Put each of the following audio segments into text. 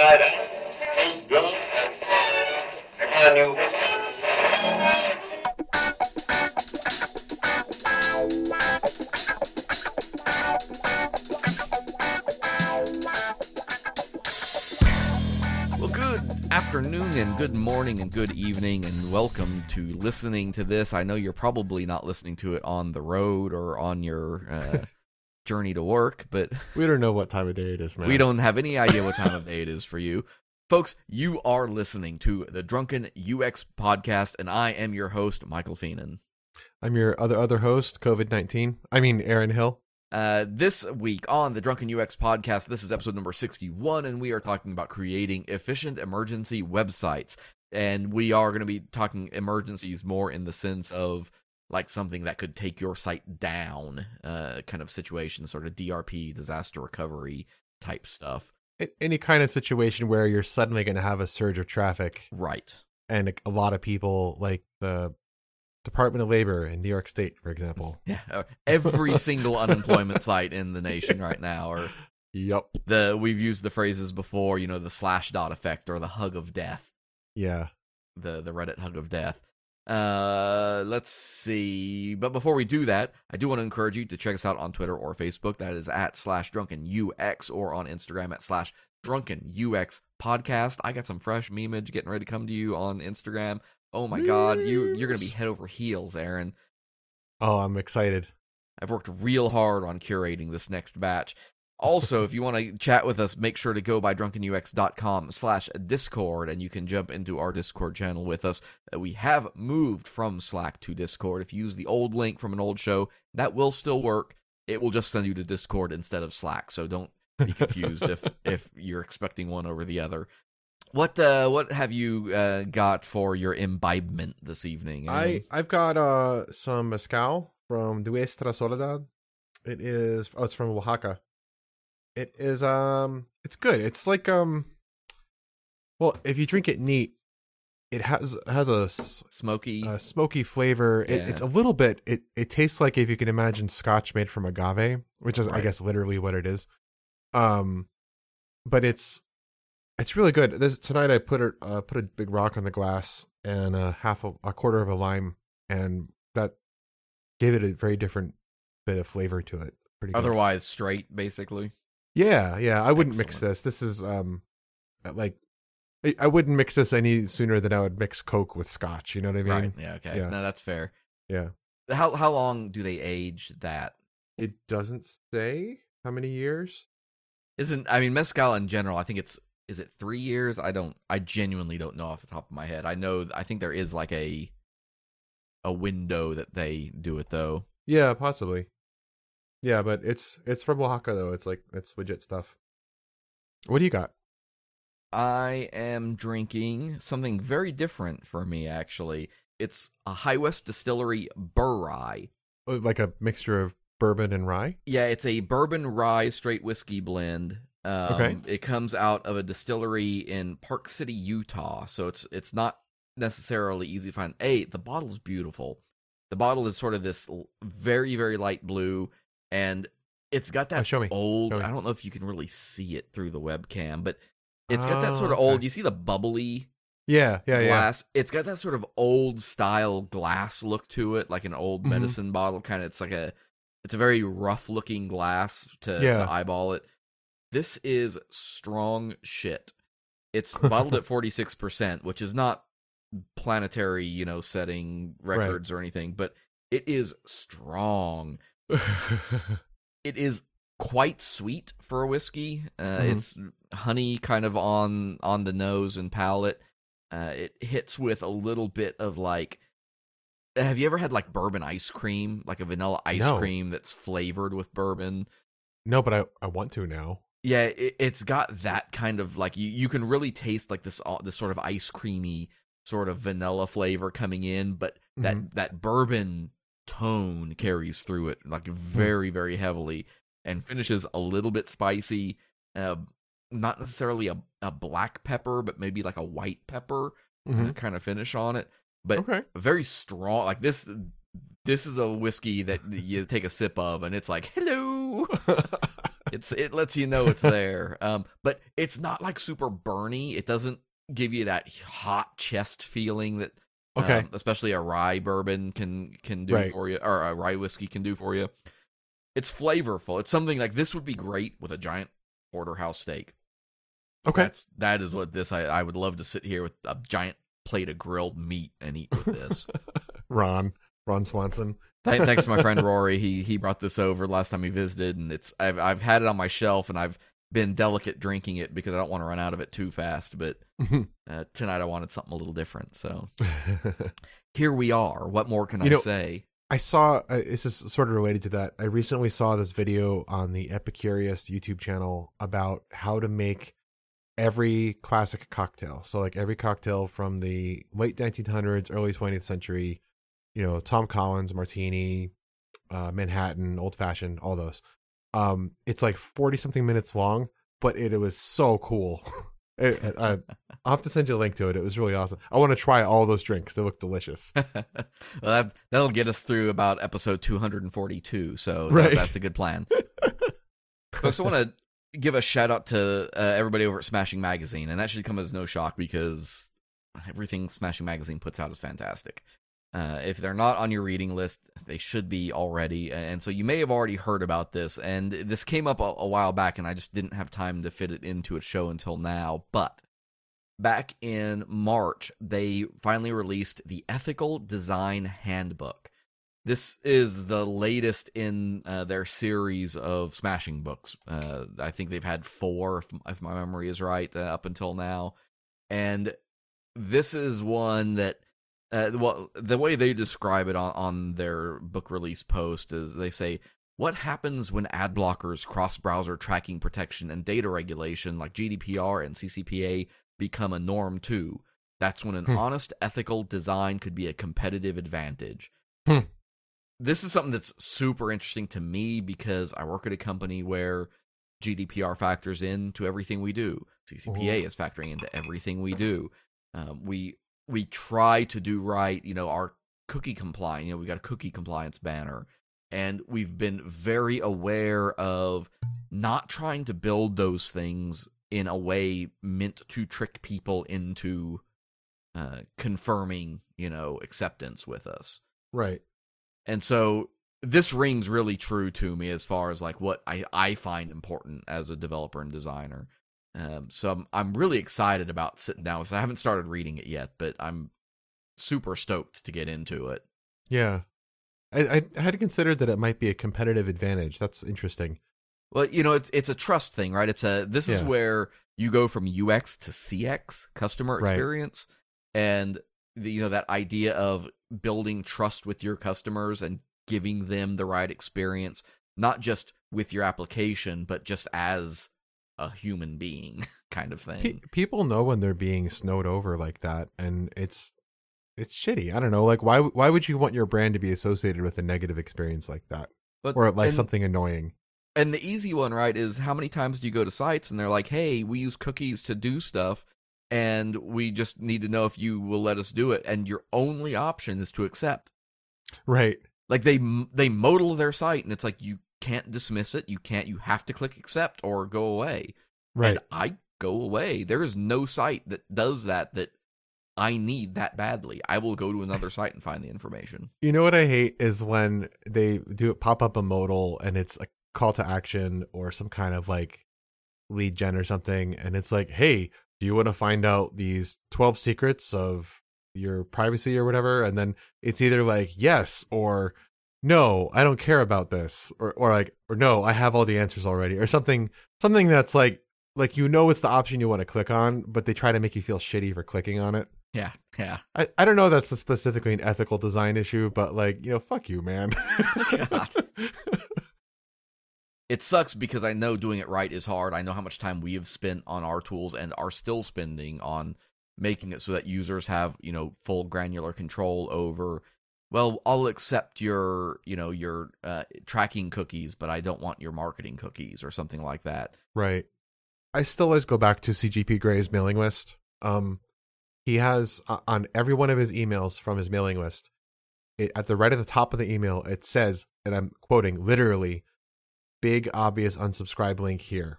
tonight. Well, good afternoon and good morning and good evening and welcome to listening to this. I know you're probably not listening to it on the road or on your journey to work, but we don't know what time of day it is, man. We don't have any idea what time of day it is for you. Folks, you are listening to the Drunken UX Podcast, and I am your host, Michael Feenan. I'm your other host, COVID-19. I mean, Aaron Hill. This week on the Drunken UX Podcast, this is episode number 61, and we are talking about creating efficient emergency websites. And we are going to be talking emergencies more in the sense of like something that could take your site down, kind of situation, sort of DRP, disaster recovery type stuff. Any kind of situation where you're suddenly going to have a surge of traffic. Right. And a lot of people, like the Department of Labor in New York State, for example. Yeah, every single unemployment site in the nation right now. Or yep. We've used the phrases before, you know, the /dot effect or the hug of death. Yeah. The Reddit hug of death. Let's see. But before we do that, I do want to encourage you to check us out on Twitter or Facebook. That is at /drunkenUX or on Instagram at /drunkenUX podcast. I got some fresh memeage getting ready to come to you on Instagram. Oh my God, you're going to be head over heels, Aaron. Oh, I'm excited. I've worked real hard on curating this next batch. Also, if you want to chat with us, make sure to go by drunkenux.com/discord, and you can jump into our Discord channel with us. We have moved from Slack to Discord. If you use the old link from an old show, that will still work. It will just send you to Discord instead of Slack, so don't be confused if you're expecting one over the other. What have you got for your imbibement this evening? I've got some mezcal from Duestra Soledad. It's from Oaxaca. It is, it's good. It's like, well, if you drink it neat, it has a smoky flavor. Yeah. It's a little bit, it tastes like, if you can imagine, scotch made from agave, which is, right, I guess, literally what it is. But it's really good. Tonight I put a big rock on the glass and a quarter of a lime, and that gave it a very different bit of flavor to it. Pretty good. Otherwise straight, basically. Yeah. I wouldn't mix this. This is I wouldn't mix this any sooner than I would mix Coke with Scotch. You know what I mean? Right. Yeah. Okay. Yeah. No, that's fair. Yeah. How long do they age that? It doesn't say how many years. Mezcal in general, I think is it 3 years? I genuinely don't know off the top of my head. I think there is like a window that they do it though. Yeah, possibly. Yeah, but it's from Oaxaca though. It's legit stuff. What do you got? I am drinking something very different for me, actually. It's a High West Distillery burr rye. Like a mixture of bourbon and rye? Yeah, it's a bourbon rye straight whiskey blend. Okay. It comes out of a distillery in Park City, Utah. So it's not necessarily easy to find. The bottle's beautiful. The bottle is sort of this very, very light blue. And it's got that old, I don't know if you can really see it through the webcam, but it's got that sort of old, you see the bubbly glass? Yeah. It's got that sort of old style glass look to it, like an old medicine bottle kind of. It's like it's a very rough looking glass to eyeball it. This is strong shit. It's bottled at 46%, which is not planetary, setting records or anything, but it is strong. It is quite sweet for a whiskey. It's honey kind of on the nose and palate. It hits with a little bit of like, have you ever had like bourbon ice cream, like a vanilla ice cream that's flavored with bourbon? No, but I want to now. Yeah, it's got that kind of like, you can really taste like this sort of ice creamy sort of vanilla flavor coming in, but that bourbon tone carries through it like very, very heavily, and finishes a little bit spicy, not necessarily a black pepper, but maybe like a white pepper kind of finish on it, but very strong. Like this is a whiskey that you take a sip of and it's like, hello. It lets you know it's there. But it's not like super burny. It doesn't give you that hot chest feeling that especially a rye bourbon can do for you, or a rye whiskey can do for you. It's flavorful. It's something like this would be great with a giant porterhouse steak. Okay. That is what this, I would love to sit here with a giant plate of grilled meat and eat with this. Ron Swanson. Thanks to my friend Rory. He brought this over last time he visited, and I've had it on my shelf, and I've been delicate drinking it because I don't want to run out of it too fast. But tonight I wanted something a little different. So here we are. What more can I say? I saw, this is sort of related to that. I recently saw this video on the Epicurious YouTube channel about how to make every classic cocktail. So like every cocktail from the late 1900s, early 20th century, Tom Collins, Martini, Manhattan, Old Fashioned, all those. It's like 40 something minutes long, but it was so cool. I'll have to send you a link to it. It was really awesome. I want to try all those drinks. They look delicious. Well, that'll get us through about episode 242. So that's a good plan. Folks, I want to give a shout out to everybody over at Smashing Magazine. And that should come as no shock because everything Smashing Magazine puts out is fantastic. If they're not on your reading list, they should be already. And so you may have already heard about this. And this came up a while back, and I just didn't have time to fit it into a show until now. But back in March, they finally released the Ethical Design Handbook. This is the latest in their series of Smashing books. I think they've had 4, if my memory is right, up until now. And this is one that... well, the way they describe it on their book release post is they say, what happens when ad blockers, cross-browser tracking protection, and data regulation like GDPR and CCPA become a norm too? That's when an honest, ethical design could be a competitive advantage. This is something that's super interesting to me because I work at a company where GDPR factors into everything we do. CCPA is factoring into everything we do. We try to do right, our cookie compliance, we got a cookie compliance banner, and we've been very aware of not trying to build those things in a way meant to trick people into confirming, acceptance with us. Right. And so this rings really true to me as far as like what I find important as a developer and designer. So I'm really excited about sitting down with it. I haven't started reading it yet, but I'm super stoked to get into it. Yeah. I had considered that it might be a competitive advantage. That's interesting. Well, it's a trust thing, right? This is where you go from UX to CX, customer experience, and that idea of building trust with your customers and giving them the right experience, not just with your application, but just as a human being kind of thing. People know when they're being snowed over like that, and it's shitty. I don't know. Like why would you want your brand to be associated with a negative experience like that? Or something annoying. And the easy one, right, is how many times do you go to sites and they're like, hey, we use cookies to do stuff and we just need to know if you will let us do it. And your only option is to accept. Right. Like they modal their site and it's like, you can't dismiss it. You have to click accept or go away. Right. And I go away. There is no site that does that I need that badly. I will go to another site and find the information. You know what I hate is when they do it, pop up a modal and it's a call to action or some kind of like lead gen or something. And it's like, hey, do you want to find out these 12 secrets of your privacy or whatever? And then it's either like, yes, or no, I don't care about this, or no, I have all the answers already, or something that's like it's the option you want to click on, but they try to make you feel shitty for clicking on it. Yeah. I don't know if that's specifically an ethical design issue, but fuck you, man. God. It sucks because I know doing it right is hard. I know how much time we have spent on our tools and are still spending on making it so that users have, full granular control over, well, I'll accept your, your tracking cookies, but I don't want your marketing cookies or something like that. Right. I still always go back to CGP Gray's mailing list. He has on every one of his emails from his mailing list, at the top of the email, it says, and I'm quoting literally, big obvious unsubscribe link here.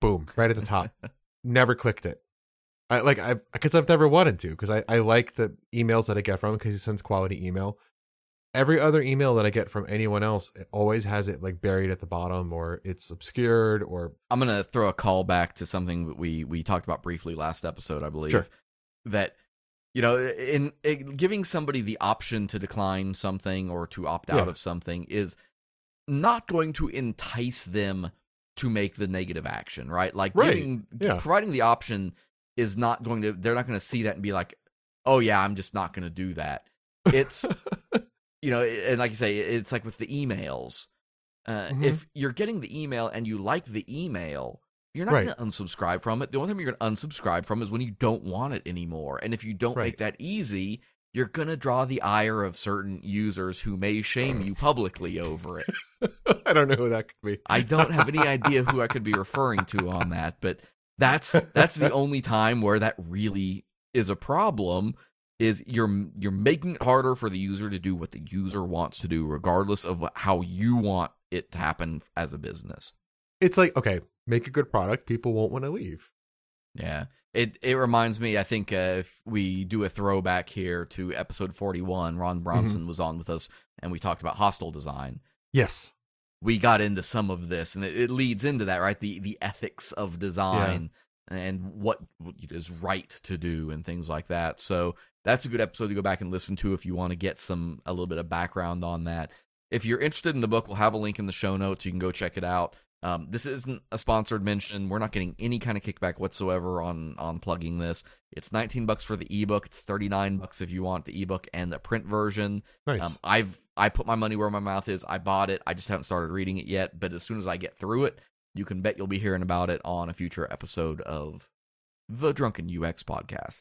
Boom, right at the top. Never clicked it. I've never wanted to, because I like the emails that I get from him because he sends quality email. Every other email that I get from anyone else, it always has it like buried at the bottom, or it's obscured, or... I'm going to throw a call back to something that we talked about briefly last episode, I believe. Sure. That, you know, in giving somebody the option to decline something or to opt out of something is not going to entice them to make the negative action, right? Like providing the option is not going to... They're not going to see that and be like, oh yeah, I'm just not going to do that. It's... You know, and like you say, it's like with the emails. If you're getting the email and you like the email, you're not going to unsubscribe from it. The only time you're going to unsubscribe from it is when you don't want it anymore. And if you don't make that easy, you're going to draw the ire of certain users who may shame you publicly over it. I don't know who that could be. I don't have any idea who I could be referring to on that, but that's the only time where that really is a problem. Is you're making it harder for the user to do what the user wants to do, regardless of how you want it to happen as a business. It's like, okay, make a good product, people won't want to leave. Yeah, it reminds me, I think if we do a throwback here to episode 41, Ron Bronson was on with us, and we talked about hostile design. Yes. We got into some of this, and it leads into that, right? The ethics of design and what is right to do and things like that. So that's a good episode to go back and listen to if you want to get a little bit of background on that. If you're interested in the book, we'll have a link in the show notes. You can go check it out. This isn't a sponsored mention. We're not getting any kind of kickback whatsoever on plugging this. It's $19 for the ebook. It's $39 if you want the ebook and the print version. Nice. I put my money where my mouth is. I bought it. I just haven't started reading it yet. But as soon as I get through it, you can bet you'll be hearing about it on a future episode of the Drunken UX podcast.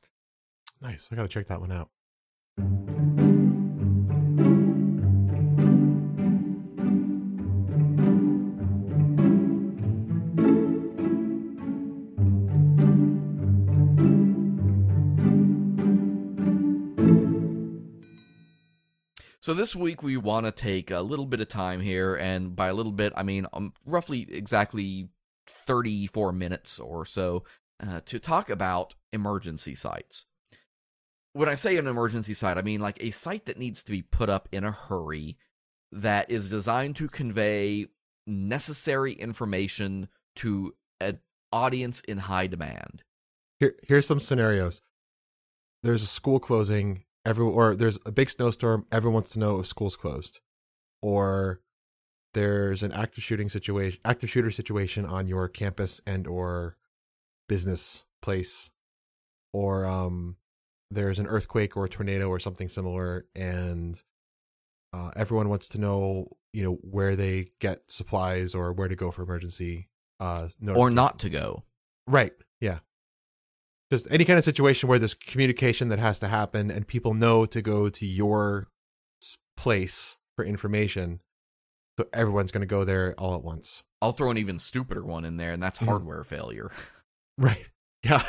Nice. I got to check that one out. So this week we want to take a little bit of time here, and by a little bit, I mean roughly exactly 34 minutes or so to talk about emergency sites. When I say an emergency site, I mean like a site that needs to be put up in a hurry that is designed to convey necessary information to an audience in high demand. Here's some scenarios. There's a school closing, or there's a big snowstorm, everyone wants to know if school's closed. Or there's an active shooter situation on your campus and or business place. Or there's an earthquake or a tornado or something similar, and everyone wants to know, you know, where they get supplies or where to go for emergency or not to go. Right. Yeah. Just any kind of situation where there's communication that has to happen and people know to go to your place for information. So everyone's going to go there all at once. I'll throw an even stupider one in there, and that's hardware failure. Right. Yeah.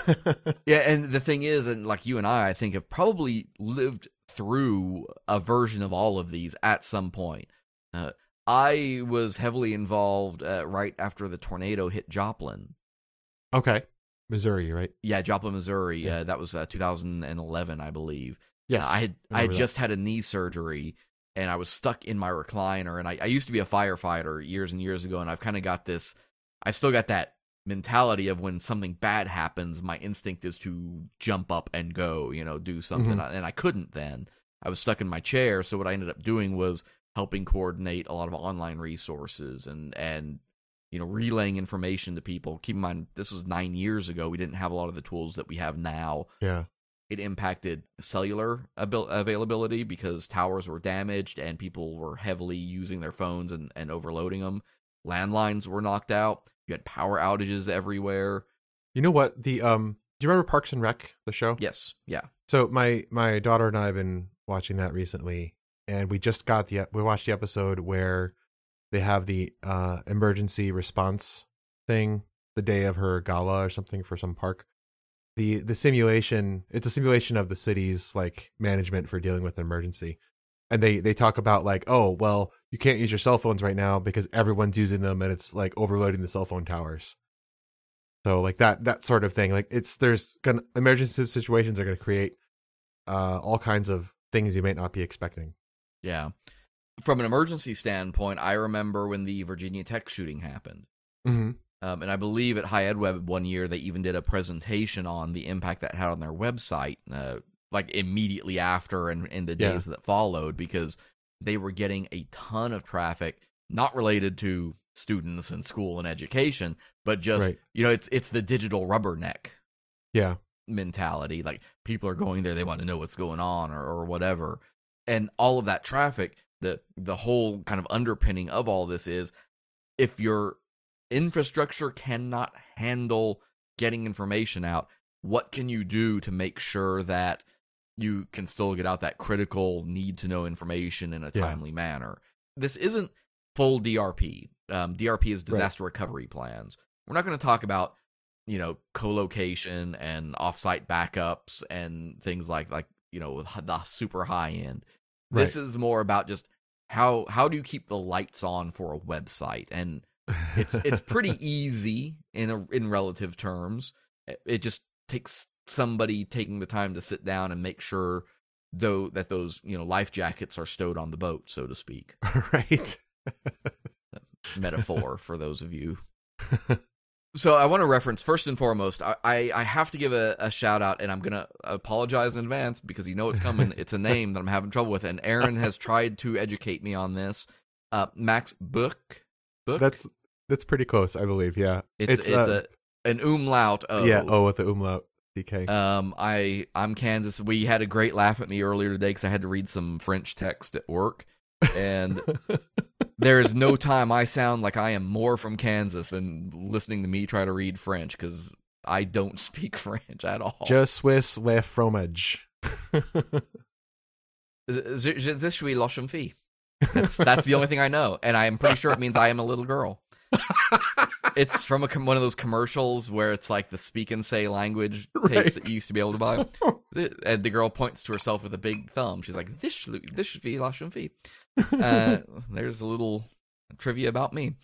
Yeah, and the thing is, and like you and I think have probably lived through a version of all of these at some point. I was heavily involved right after the tornado hit Joplin. Okay. Missouri, right? Yeah, Joplin, Missouri. Yeah. That was 2011, I believe. Yes. I had just had a knee surgery, and I was stuck in my recliner, and I used to be a firefighter years and years ago, and I've kind of got this, I still got that mentality of when something bad happens, my instinct is to jump up and go, you know, do something. And I couldn't then. I was stuck in my chair. So what I ended up doing was helping coordinate a lot of online resources and you know, relaying information to people. Keep in mind, this was 9 years ago. We didn't have a lot of the tools that we have now. Yeah. It impacted cellular availability because towers were damaged and people were heavily using their phones and overloading them. Landlines were knocked out. You had power outages everywhere. You know what? Do you remember Parks and Rec, the show? Yes. Yeah. So my daughter and I have been watching that recently, and we just got we watched the episode where they have the emergency response thing the day of her gala or something for some park. The simulation, it's a simulation of the city's like management for dealing with an emergency. And they talk about like, oh, well, you can't use your cell phones right now because everyone's using them and it's like overloading the cell phone towers. So like that sort of thing, like emergency situations are going to create all kinds of things you might not be expecting. Yeah. From an emergency standpoint, I remember when the Virginia Tech shooting happened. Mm-hmm. And I believe at High Ed Web one year, they even did a presentation on the impact that had on their website, like immediately after and in the days that followed, because they were getting a ton of traffic, not related to students and school and education, but just, you know, it's the digital rubberneck mentality. Like people are going there, they want to know what's going on or whatever. And all of that traffic, the whole kind of underpinning of all this is if your infrastructure cannot handle getting information out, what can you do to make sure that you can still get out that critical need to know information in a timely manner? This isn't full DRP. DRP is disaster recovery plans. We're not going to talk about, you know, co-location and offsite backups and things like, you know, the super high end. This is more about just how do you keep the lights on for a website? And it's pretty easy in relative terms. It just takes somebody taking the time to sit down and make sure that those, you know, life jackets are stowed on the boat, so to speak. Right. Metaphor for those of you. So I want to reference, first and foremost, I have to give a shout out, and I'm going to apologize in advance because you know it's coming. It's a name that I'm having trouble with, and Aaron has tried to educate me on this. Max Book. That's pretty close, I believe. Yeah, it's an umlaut. O with the umlaut. DK. I'm Kansas. We had a great laugh at me earlier today because I had to read some French text at work, and there is no time I sound like I am more from Kansas than listening to me try to read French because I don't speak French at all. Je suis le fromage. Je suis la chanfille. That's the only thing I know, and I am pretty sure it means I am a little girl. It's from one of those commercials where it's like the speak and say language tapes that you used to be able to buy, and the girl points to herself with a big thumb. She's like, "This should be la chanfille." There's a little trivia about me.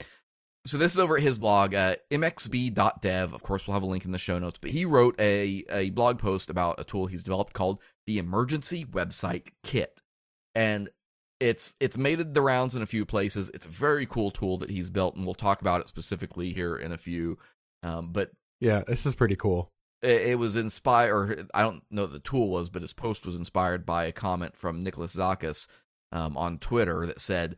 So this is over at his blog, mxb.dev. Of course, we'll have a link in the show notes. But he wrote a blog post about a tool he's developed called the Emergency Website Kit, and it's made the rounds in a few places. It's a very cool tool that he's built, and we'll talk about it specifically here in a few. But yeah, this is pretty cool. It was inspired, or I don't know what the tool was, but his post was inspired by a comment from Nicholas Zakis on Twitter that said,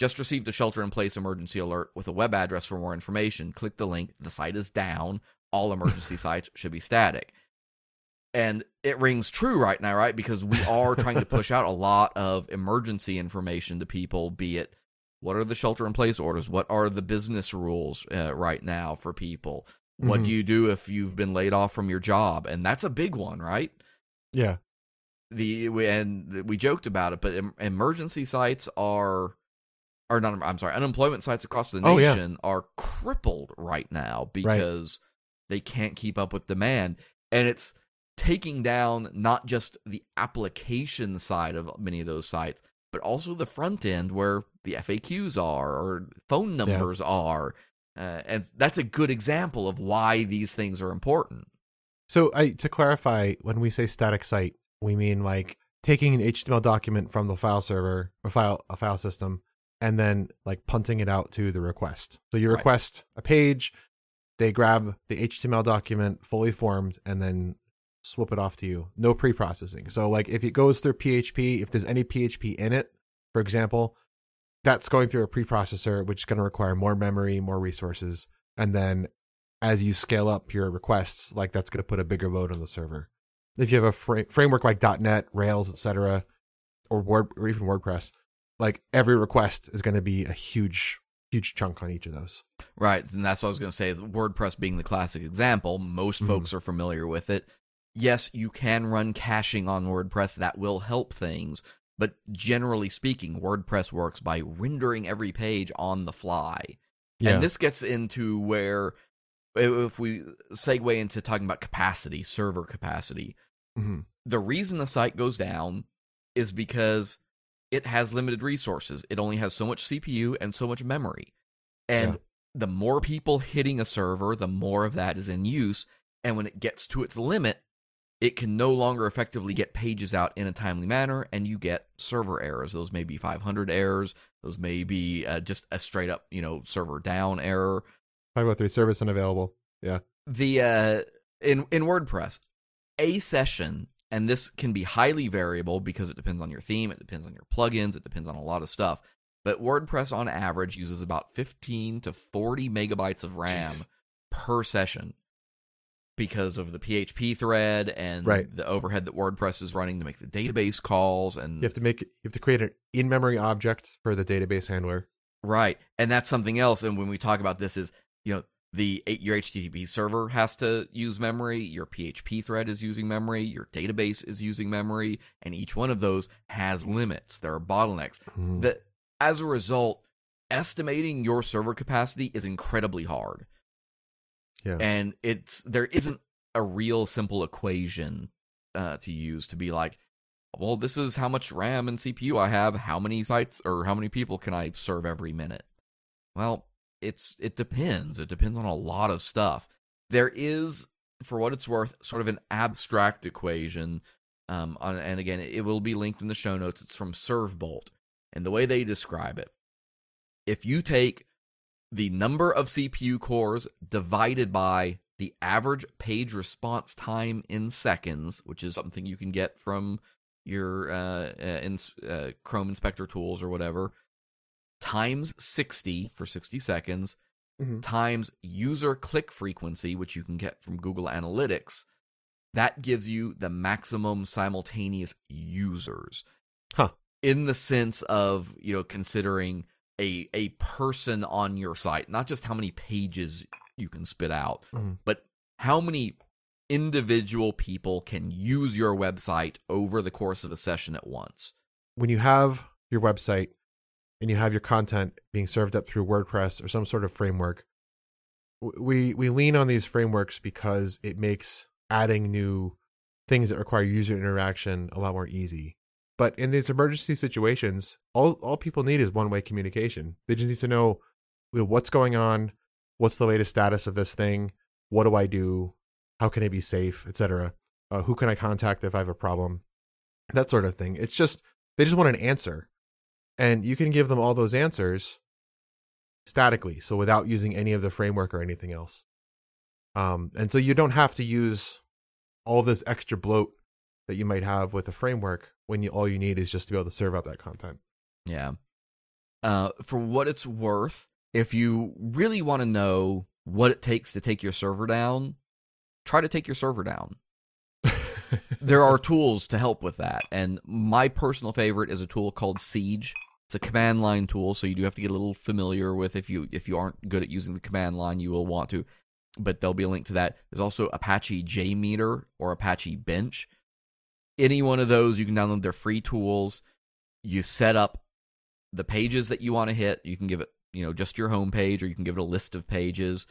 "Just received a shelter-in-place emergency alert with a web address for more information. Click the link. The site is down. All emergency sites should be static." And it rings true right now, right? Because we are trying to push out a lot of emergency information to people, be it what are the shelter-in-place orders? What are the business rules right now for people? What do you do if you've been laid off from your job? And that's a big one, right? Yeah. We joked about it, but emergency sites unemployment sites across the nation are crippled right now because they can't keep up with demand. And it's taking down not just the application side of many of those sites, but also the front end where the FAQs are or phone numbers are. And that's a good example of why these things are important. So to clarify, when we say static site, we mean like taking an HTML document from the file server or file system and then like punting it out to the request. So you request a page, they grab the HTML document fully formed and then swoop it off to you. No pre-processing. So like if it goes through PHP, if there's any PHP in it, for example, that's going through a preprocessor, which is going to require more memory, more resources. And then as you scale up your requests, like that's going to put a bigger load on the server. If you have a framework like .NET, Rails, etc., or even WordPress, like every request is going to be a huge chunk on each of those. Right. And that's what I was going to say is WordPress being the classic example. Most folks are familiar with it. Yes, you can run caching on WordPress. That will help things. But generally speaking, WordPress works by rendering every page on the fly. Yeah. And this gets into where, if we segue into talking about capacity, server capacity, the reason the site goes down is because it has limited resources. It only has so much CPU and so much memory. And the more people hitting a server, the more of that is in use. And when it gets to its limit, it can no longer effectively get pages out in a timely manner, and you get server errors. Those may be 500 errors. Those may be just a straight up, you know, server down error. 503 service unavailable. Yeah. The in WordPress, a session, and this can be highly variable because it depends on your theme, it depends on your plugins, it depends on a lot of stuff. But WordPress on average uses about 15 to 40 megabytes of RAM per session, because of the PHP thread and the overhead that WordPress is running to make the database calls, and you have to create an in-memory object for the database handler. Right. And that's something else. And when we talk about this is, you know, your HTTP server has to use memory, your PHP thread is using memory, your database is using memory, and each one of those has limits. There are bottlenecks. That as a result, estimating your server capacity is incredibly hard. Yeah. And there isn't a real simple equation to use to be like, well, this is how much RAM and CPU I have. How many sites or how many people can I serve every minute? Well, it depends. It depends on a lot of stuff. There is, for what it's worth, sort of an abstract equation. And again, it will be linked in the show notes. It's from ServBolt. And the way they describe it, if you take the number of CPU cores divided by the average page response time in seconds, which is something you can get from your Chrome Inspector tools or whatever, times 60 for 60 seconds, times user click frequency, which you can get from Google Analytics, that gives you the maximum simultaneous users. In the sense of, you know, considering a person on your site, not just how many pages you can spit out, but how many individual people can use your website over the course of a session at once. When you have your website and you have your content being served up through WordPress or some sort of framework, we lean on these frameworks because it makes adding new things that require user interaction a lot more easy. But in these emergency situations, all people need is one-way communication. They just need to know, you know, what's going on, what's the latest status of this thing, what do I do, how can I be safe, etc. Who can I contact if I have a problem, that sort of thing. It's just, they just want an answer. And you can give them all those answers statically, so without using any of the framework or anything else. And so you don't have to use all this extra bloat that you might have with a framework when all you need is just to be able to serve up that content. Yeah. For what it's worth, if you really want to know what it takes to take your server down, try to take your server down. There are tools to help with that. And my personal favorite is a tool called Siege. It's a command line tool, so you do have to get a little familiar with, if you aren't good at using the command line, you will want to. But there'll be a link to that. There's also Apache JMeter or Apache Bench. Any one of those, you can download their free tools. You set up the pages that you want to hit. You can give it, you know, just your home page, or you can give it a list of pages,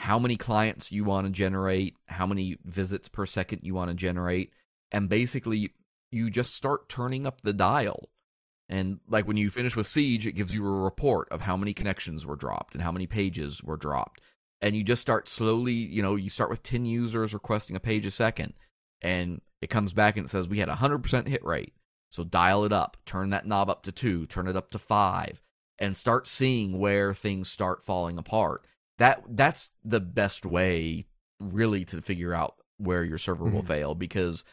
how many clients you want to generate, how many visits per second you want to generate. And basically, you just start turning up the dial. And like when you finish with Siege, it gives you a report of how many connections were dropped and how many pages were dropped. And you just start slowly, you know, you start with 10 users requesting a page a second. And it comes back and it says, we had 100% hit rate. So dial it up, turn that knob up to 2, turn it up to 5, and start seeing where things start falling apart. That's the best way really to figure out where your server will fail, because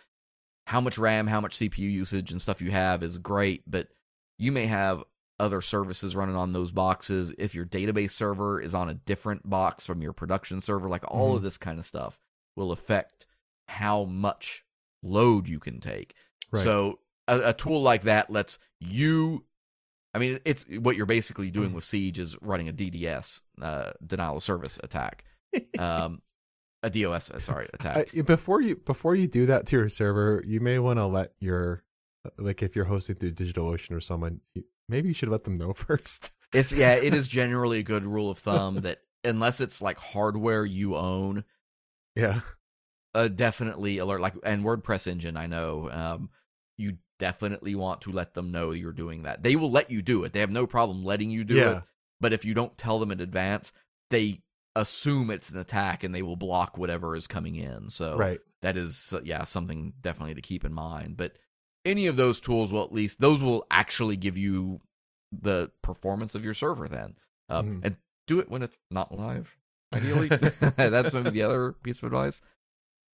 how much RAM, how much CPU usage and stuff you have is great, but you may have other services running on those boxes. If your database server is on a different box from your production server, like all of this kind of stuff will affect how much load you can take. Right. So a tool like that lets you, I mean, it's what you're basically doing with Siege is running a DDoS, denial of service attack, a DOS, sorry, attack. Before you do that to your server, you may want to let your, like if you're hosting through DigitalOcean or someone, maybe you should let them know first. It is generally a good rule of thumb that unless it's like hardware you own, definitely alert. Like, and WordPress engine, I know, you definitely want to let them know you're doing that. They will let you do it. They have no problem letting you do it. But if you don't tell them in advance, they assume it's an attack and they will block whatever is coming in. So that is, something definitely to keep in mind. But any of those tools will at least, those will actually give you the performance of your server then. And do it when it's not live, ideally. That's maybe the other piece of advice.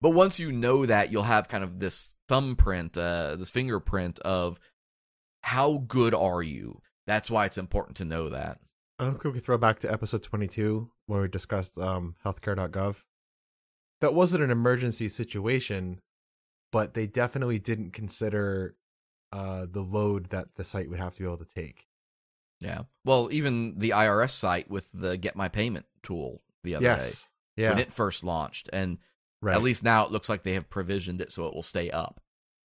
But once you know that, you'll have kind of this thumbprint, this fingerprint of how good are you? That's why it's important to know that. I'm going to throw back to episode 22 where we discussed healthcare.gov. That wasn't an emergency situation, but they definitely didn't consider the load that the site would have to be able to take. Yeah. Well, even the IRS site with the Get My Payment tool the other day when it first launched. And at least now it looks like they have provisioned it so it will stay up.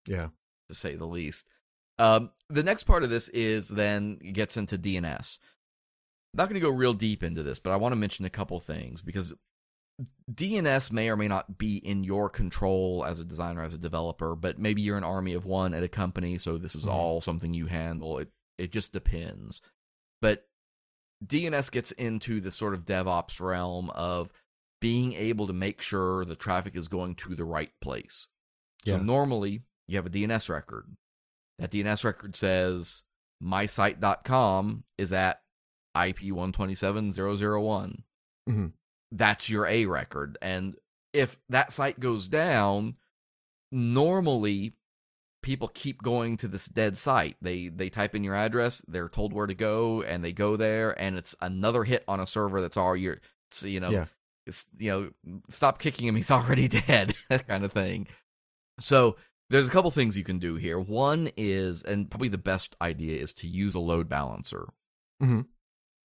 Yeah. To say the least. The next part of this is then gets into DNS. I'm not going to go real deep into this, but I want to mention a couple things because DNS may or may not be in your control as a designer, as a developer, but maybe you're an army of one at a company, so this is all something you handle. It just depends. But DNS gets into the sort of DevOps realm of being able to make sure the traffic is going to the right place. So normally you have a DNS record. That DNS record says mysite.com is at IP 127.0.0.1. That's your A record. And if that site goes down, normally people keep going to this dead site. They type in your address, they're told where to go, and they go there, and it's another hit on a server that's all your, so, you know, it's, you know, stop kicking him, he's already dead, that kind of thing. So there's a couple things you can do here. One is, and probably the best idea, is to use a load balancer.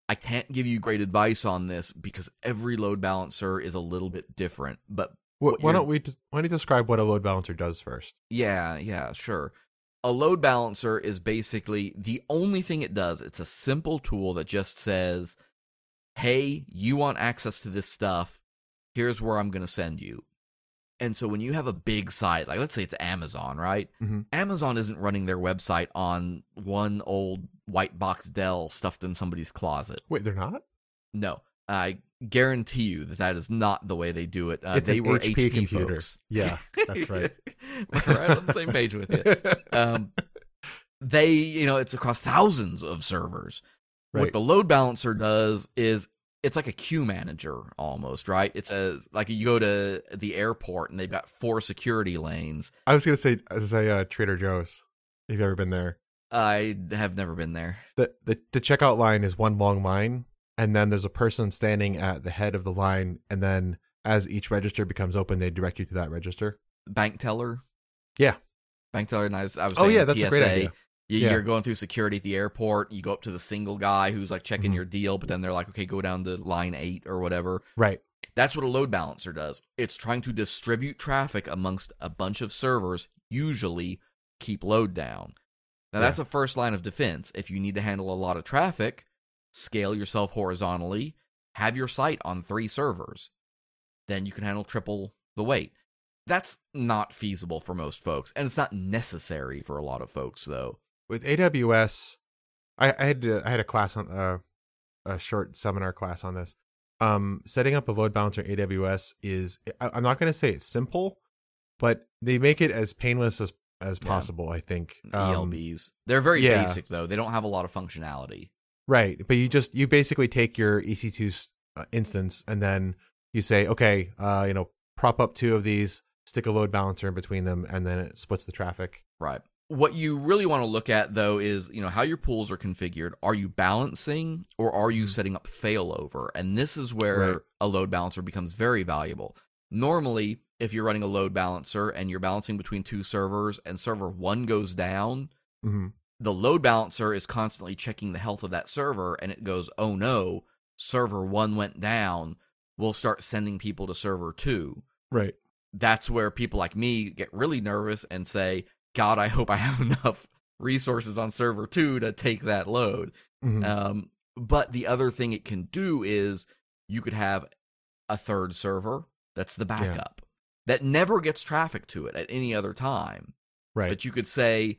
I can't give you great advice on this because every load balancer is a little bit different. But why don't you describe what a load balancer does first? Yeah, sure. A load balancer is basically the only thing it does. It's a simple tool that just says, "Hey, you want access to this stuff? Here's where I'm going to send you." And so when you have a big site, like let's say it's Amazon, right? Amazon isn't running their website on one old white box Dell stuffed in somebody's closet. Wait, they're not? No. I guarantee you that is not the way they do it. It's they an were HP computer. Folks. Yeah, that's right. We're right on the same page with you. They, you know, it's across thousands of servers. What the load balancer does is it's like a queue manager almost, right? It's like you go to the airport and they've got 4 security lanes. I was going to say Trader Joe's. Have you ever been there? I have never been there. The checkout line is one long line, and then there's a person standing at the head of the line, and then as each register becomes open, they direct you to that register. Bank teller? Yeah. Bank teller, and I was saying that's TSA. A great idea. You're going through security at the airport. You go up to the single guy who's like checking your deal, but then they're like, okay, go down to line 8 or whatever. Right. That's what a load balancer does. It's trying to distribute traffic amongst a bunch of servers, usually keep load down. Now, that's a first line of defense. If you need to handle a lot of traffic, scale yourself horizontally, have your site on 3 servers. Then you can handle triple the weight. That's not feasible for most folks, and it's not necessary for a lot of folks, though. With AWS, I had a class on a short seminar class on this. Setting up a load balancer in AWS is, I'm not going to say it's simple, but they make it as painless as possible. I think ELBs, they're very basic though. They don't have a lot of functionality. Right, but you basically take your EC2 instance and then you say, okay, prop up 2 of these, stick a load balancer in between them, and then it splits the traffic. Right. What you really want to look at, though, is how your pools are configured. Are you balancing or are you setting up failover? And this is where a load balancer becomes very valuable. Normally, if you're running a load balancer and you're balancing between 2 servers and server 1 goes down, the load balancer is constantly checking the health of that server, and it goes, oh no, server 1 went down. We'll start sending people to server 2. Right. That's where people like me get really nervous and say, God, I hope I have enough resources on server 2 to take that load. But the other thing it can do is you could have a 3rd server that's the backup that never gets traffic to it at any other time. Right. But you could say,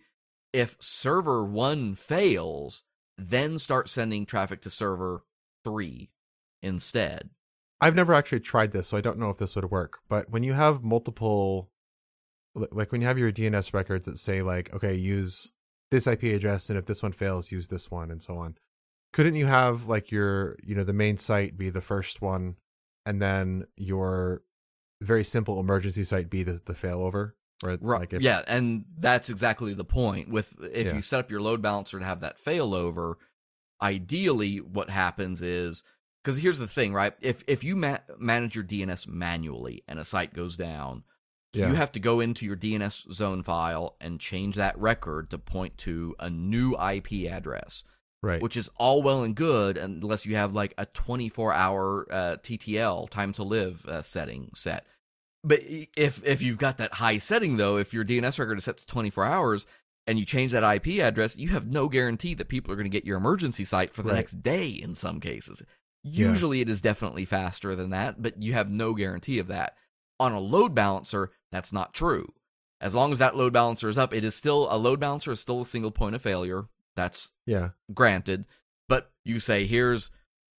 if server 1 fails, then start sending traffic to server 3 instead. I've never actually tried this, so I don't know if this would work. But when you have multiple, like when you have your DNS records that say like, okay, use this IP address, and if this one fails, use this one, and so on. Couldn't you have like your, you know, the main site be the first one, and then your very simple emergency site be the failover? Right. Like yeah, and that's exactly the point. If you set up your load balancer to have that failover, ideally what happens is, because here's the thing, right? If you manage your DNS manually and a site goes down, you have to go into your DNS zone file and change that record to point to a new IP address. Right. Which is all well and good unless you have like a 24-hour TTL, time to live setting set. But if you've got that high setting, though, if your DNS record is set to 24 hours and you change that IP address, you have no guarantee that people are going to get your emergency site for the next day in some cases. Usually it is definitely faster than that, but you have no guarantee of that. On a load balancer, that's not true. As long as that load balancer is up, it is still a load balancer is still a single point of failure. That's granted. But you say, here's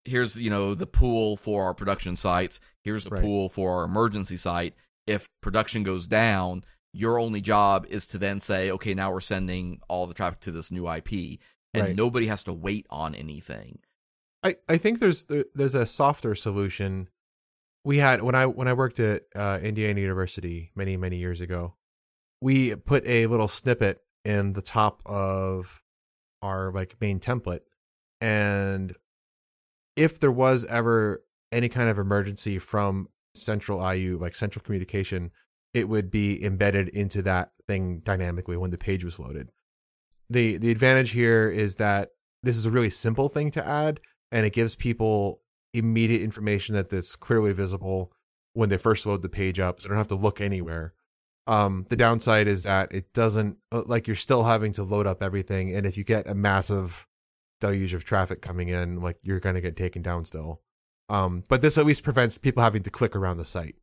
you know, the pool for our production sites. Here's the pool for our emergency site. If production goes down, your only job is to then say, okay, now we're sending all the traffic to this new IP, and nobody has to wait on anything. I think there's a softer solution. We had when I worked at Indiana University many years ago, we put a little snippet in the top of our like main template, and if there was ever any kind of emergency from central IU, like central communication, it would be embedded into that thing dynamically when the page was loaded. The advantage here is that this is a really simple thing to add, and it gives people immediate information that's clearly visible when they first load the page up, so they don't have to look anywhere. The downside is that it doesn't, like, you're still having to load up everything, and if you get a massive deluge of traffic coming in, like, you're going to get taken down still. But this at least prevents people having to click around the site.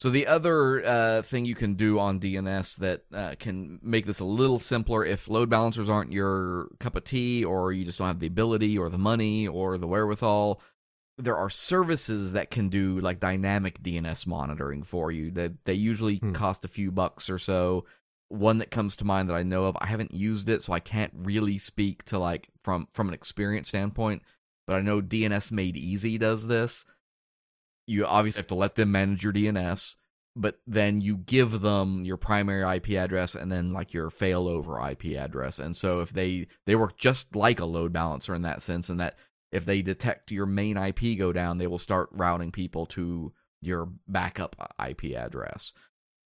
So the other thing you can do on DNS that can make this a little simpler, if load balancers aren't your cup of tea, or you just don't have the ability or the money or the wherewithal, there are services that can do like dynamic DNS monitoring for you. They usually cost a few bucks or so. One that comes to mind that I know of, I haven't used it, so I can't really speak to like from an experience standpoint, but I know DNS Made Easy does this. You obviously have to let them manage your DNS, but then you give them your primary IP address and then like your failover IP address. And so if they work just like a load balancer in that sense, and that if they detect your main IP go down, they will start routing people to your backup IP address.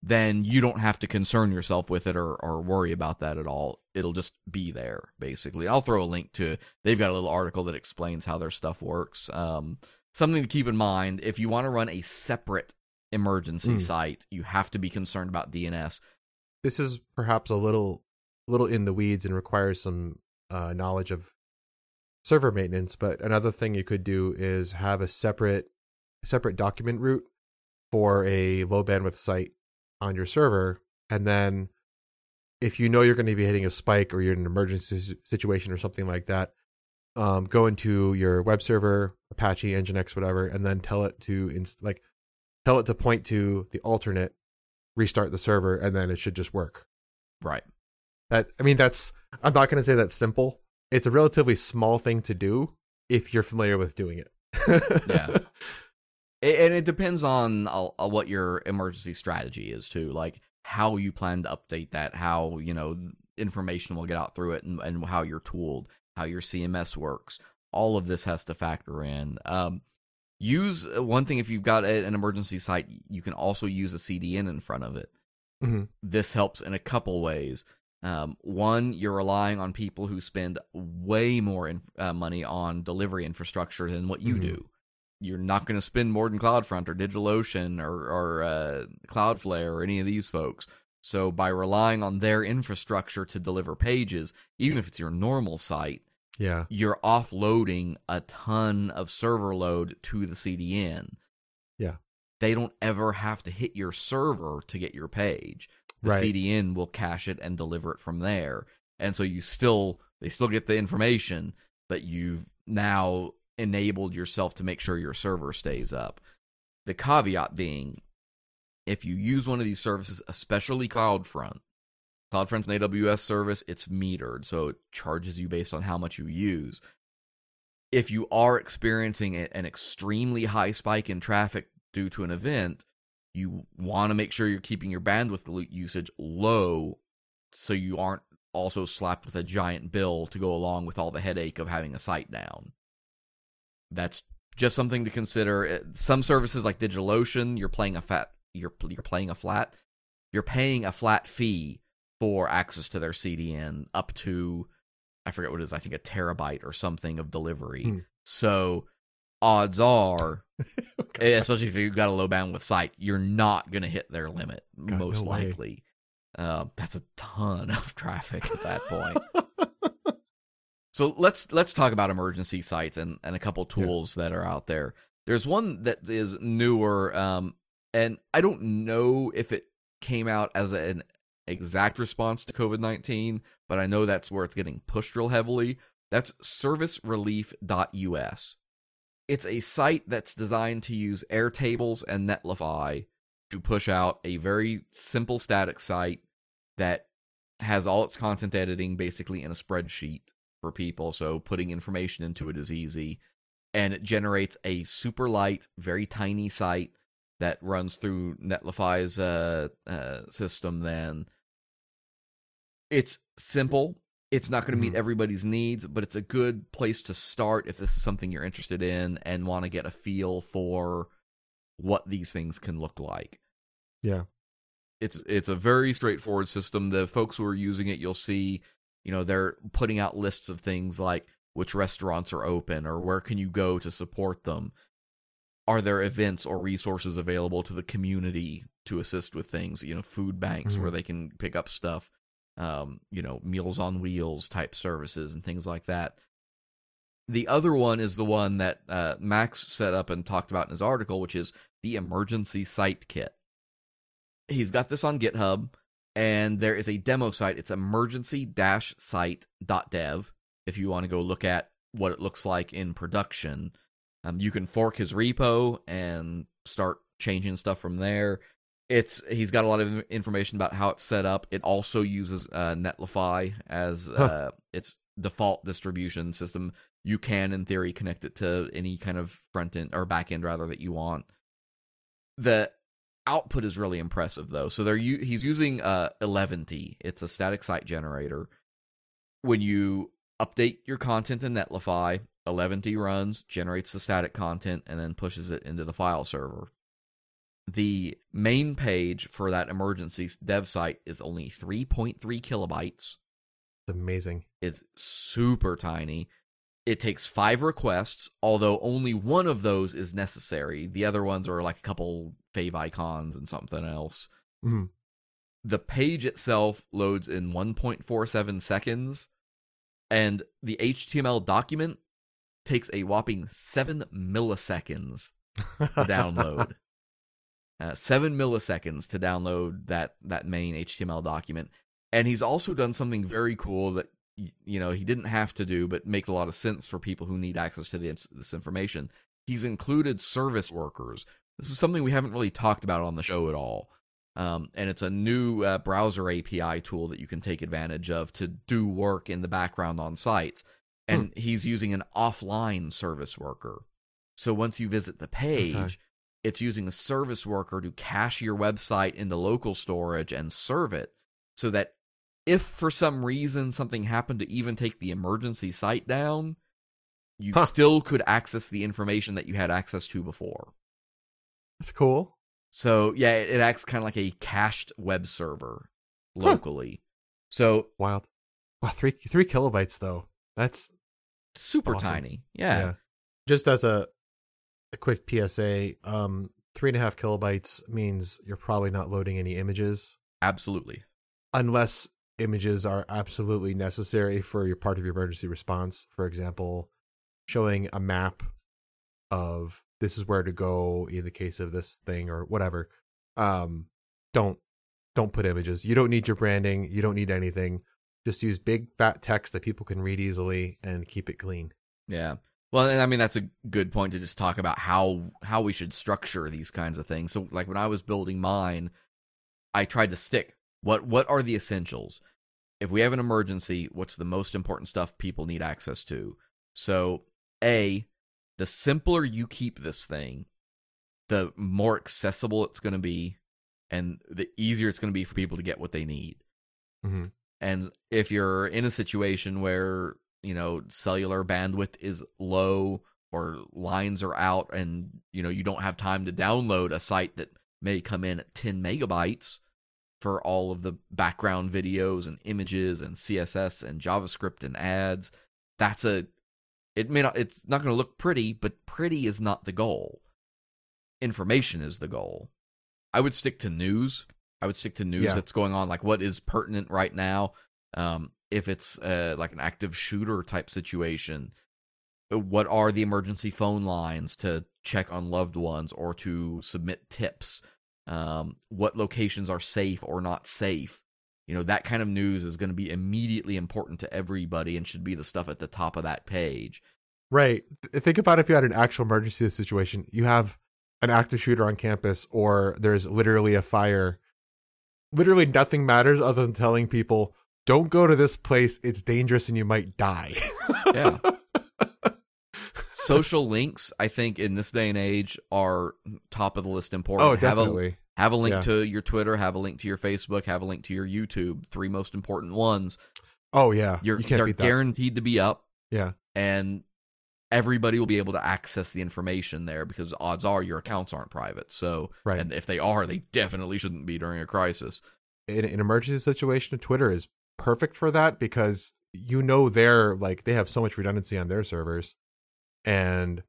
Then you don't have to concern yourself with it or worry about that at all. It'll just be there, basically. I'll throw a link to, they've got a little article that explains how their stuff works. Something to keep in mind, if you want to run a separate emergency site, you have to be concerned about DNS. This is perhaps a little in the weeds and requires some knowledge of server maintenance, but another thing you could do is have a separate document root for a low bandwidth site on your server, and then if you know you're going to be hitting a spike or you're in an emergency situation or something like that, go into your web server, Apache, Nginx, whatever, and then tell it to point to the alternate, restart the server, and then it should just work. Right. I'm not going to say that's simple. It's a relatively small thing to do if you're familiar with doing it. Yeah. And it depends on what your emergency strategy is, too. Like, how you plan to update that, how, you know, information will get out through it, and how you're tooled, how your CMS works. All of this has to factor in. Use one thing, if you've got an emergency site, you can also use a CDN in front of it. Mm-hmm. This helps in a couple ways. One, you're relying on people who spend way more money on delivery infrastructure than what you do. You're not going to spend more than CloudFront or DigitalOcean or Cloudflare or any of these folks. So by relying on their infrastructure to deliver pages, even if it's your normal site, you're offloading a ton of server load to the CDN. Yeah. They don't ever have to hit your server to get your page. The CDN will cache it and deliver it from there. And so they still get the information, but you've now enabled yourself to make sure your server stays up. The caveat being, if you use one of these services, especially CloudFront, CloudFront's an AWS service, it's metered, so it charges you based on how much you use. If you are experiencing an extremely high spike in traffic due to an event, you want to make sure you're keeping your bandwidth usage low so you aren't also slapped with a giant bill to go along with all the headache of having a site down. That's just something to consider. Some services like DigitalOcean, you're paying a flat fee for access to their CDN up to, I forget what it is, I think a terabyte or something of delivery. So odds are, okay, especially if you've got a low bandwidth site, you're not going to hit their limit, most likely. That's a ton of traffic at that point. So let's talk about emergency sites and a couple tools that are out there. There's one that is newer, and I don't know if it came out as an exact response to COVID-19, but I know that's where it's getting pushed real heavily. That's servicerelief.us. It's a site that's designed to use Airtables and Netlify to push out a very simple static site that has all its content editing basically in a spreadsheet for people. So putting information into it is easy. And it generates a super light, very tiny site that runs through Netlify's system then. It's simple. It's not going to meet everybody's needs, but it's a good place to start if this is something you're interested in and want to get a feel for what these things can look like. Yeah. It's a very straightforward system. The folks who are using it, you'll see, they're putting out lists of things like which restaurants are open or where can you go to support them. Are there events or resources available to the community to assist with things? Food banks where they can pick up stuff, Meals on Wheels type services and things like that. The other one is the one that Max set up and talked about in his article, which is the Emergency Site Kit. He's got this on GitHub, and there is a demo site. It's emergency-site.dev if you want to go look at what it looks like in production. You can fork his repo and start changing stuff from there. He's got a lot of information about how it's set up. It also uses Netlify as its default distribution system. You can, in theory, connect it to any kind of front end or back end rather that you want. The output is really impressive though. So he's using Eleventy. It's a static site generator. When you update your content in Netlify, Eleventy runs, generates the static content, and then pushes it into the file server. The main page for that emergency dev site is only 3.3 kilobytes. It's amazing. It's super tiny. It takes 5 requests, although only one of those is necessary. The other ones are like a couple fave icons and something else. Mm-hmm. The page itself loads in 1.47 seconds, and the HTML document takes a whopping 7 milliseconds to download. 7 milliseconds to download that main HTML document. And he's also done something very cool that, he didn't have to do, but makes a lot of sense for people who need access to this information. He's included service workers. This is something we haven't really talked about on the show at all. And it's a new browser API tool that you can take advantage of to do work in the background on sites. And he's using an offline service worker. So once you visit the page, it's using a service worker to cache your website into local storage and serve it so that if for some reason something happened to even take the emergency site down, you still could access the information that you had access to before. That's cool. So, yeah, it acts kind of like a cached web server locally. So wild. Wow, 3 kilobytes, though. That's super awesome. Tiny. Yeah. Just as a quick PSA, 3.5 kilobytes means you're probably not loading any images. Absolutely. Unless images are absolutely necessary for your part of your emergency response. For example, showing a map of this is where to go in the case of this thing or whatever. Don't put images. You don't need your branding. You don't need anything. Just use big fat text that people can read easily and keep it clean. Yeah. Well, and I mean, that's a good point to just talk about how we should structure these kinds of things. So like when I was building mine, I tried to stick. What are the essentials? If we have an emergency, what's the most important stuff people need access to? So A, the simpler you keep this thing, the more accessible it's going to be and the easier it's going to be for people to get what they need. Mm-hmm. And if you're in a situation where, you know, cellular bandwidth is low or lines are out and, you know, you don't have time to download a site that may come in at 10 megabytes for all of the background videos and images and CSS and JavaScript and ads, that's a, it may not, it's not going to look pretty, but pretty is not the goal. Information is the goal. I would stick to news. I would stick to news that's going on, like what is pertinent right now. If it's like an active shooter type situation, what are the emergency phone lines to check on loved ones or to submit tips? What locations are safe or not safe? You know, that kind of news is going to be immediately important to everybody and should be the stuff at the top of that page. Right. Think about if you had an actual emergency situation. You have an active shooter on campus or there's literally a fire. Literally nothing matters other than telling people, don't go to this place. It's dangerous and you might die. Yeah. Social links, I think, in this day and age are top of the list important. Oh, definitely. Have a link to your Twitter, have a link to your Facebook, have a link to your YouTube. Three most important ones. Oh, yeah. You can't beat that. They're guaranteed to be up. Yeah. And everybody will be able to access the information there because odds are your accounts aren't private. So, right. And if they are, they definitely shouldn't be during a crisis. In an emergency situation, Twitter is perfect for that because you know they're like, they have so much redundancy on their servers and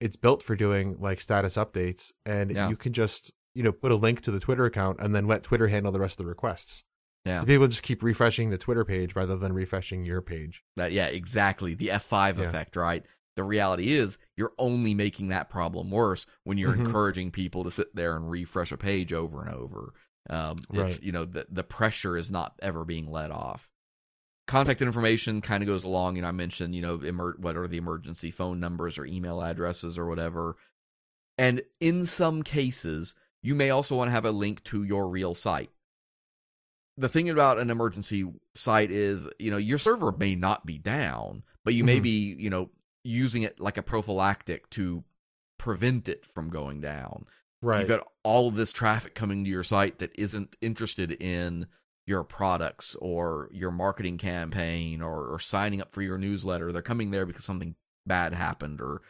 it's built for doing like status updates and you can just, you know, put a link to the Twitter account and then let Twitter handle the rest of the requests. Yeah. The people just keep refreshing the Twitter page rather than refreshing your page. Yeah, exactly. The F5 effect, right? The reality is you're only making that problem worse when you're encouraging people to sit there and refresh a page over and over. It's, you know, the pressure is not ever being let off. Contact information kind of goes along. And I mentioned, you know, what are the emergency phone numbers or email addresses or whatever. And in some cases, you may also want to have a link to your real site. The thing about an emergency site is, you know, your server may not be down, but you may be, you know, using it like a prophylactic to prevent it from going down. Right. You've got all of this traffic coming to your site that isn't interested in your products or your marketing campaign or signing up for your newsletter. They're coming there because something bad happened or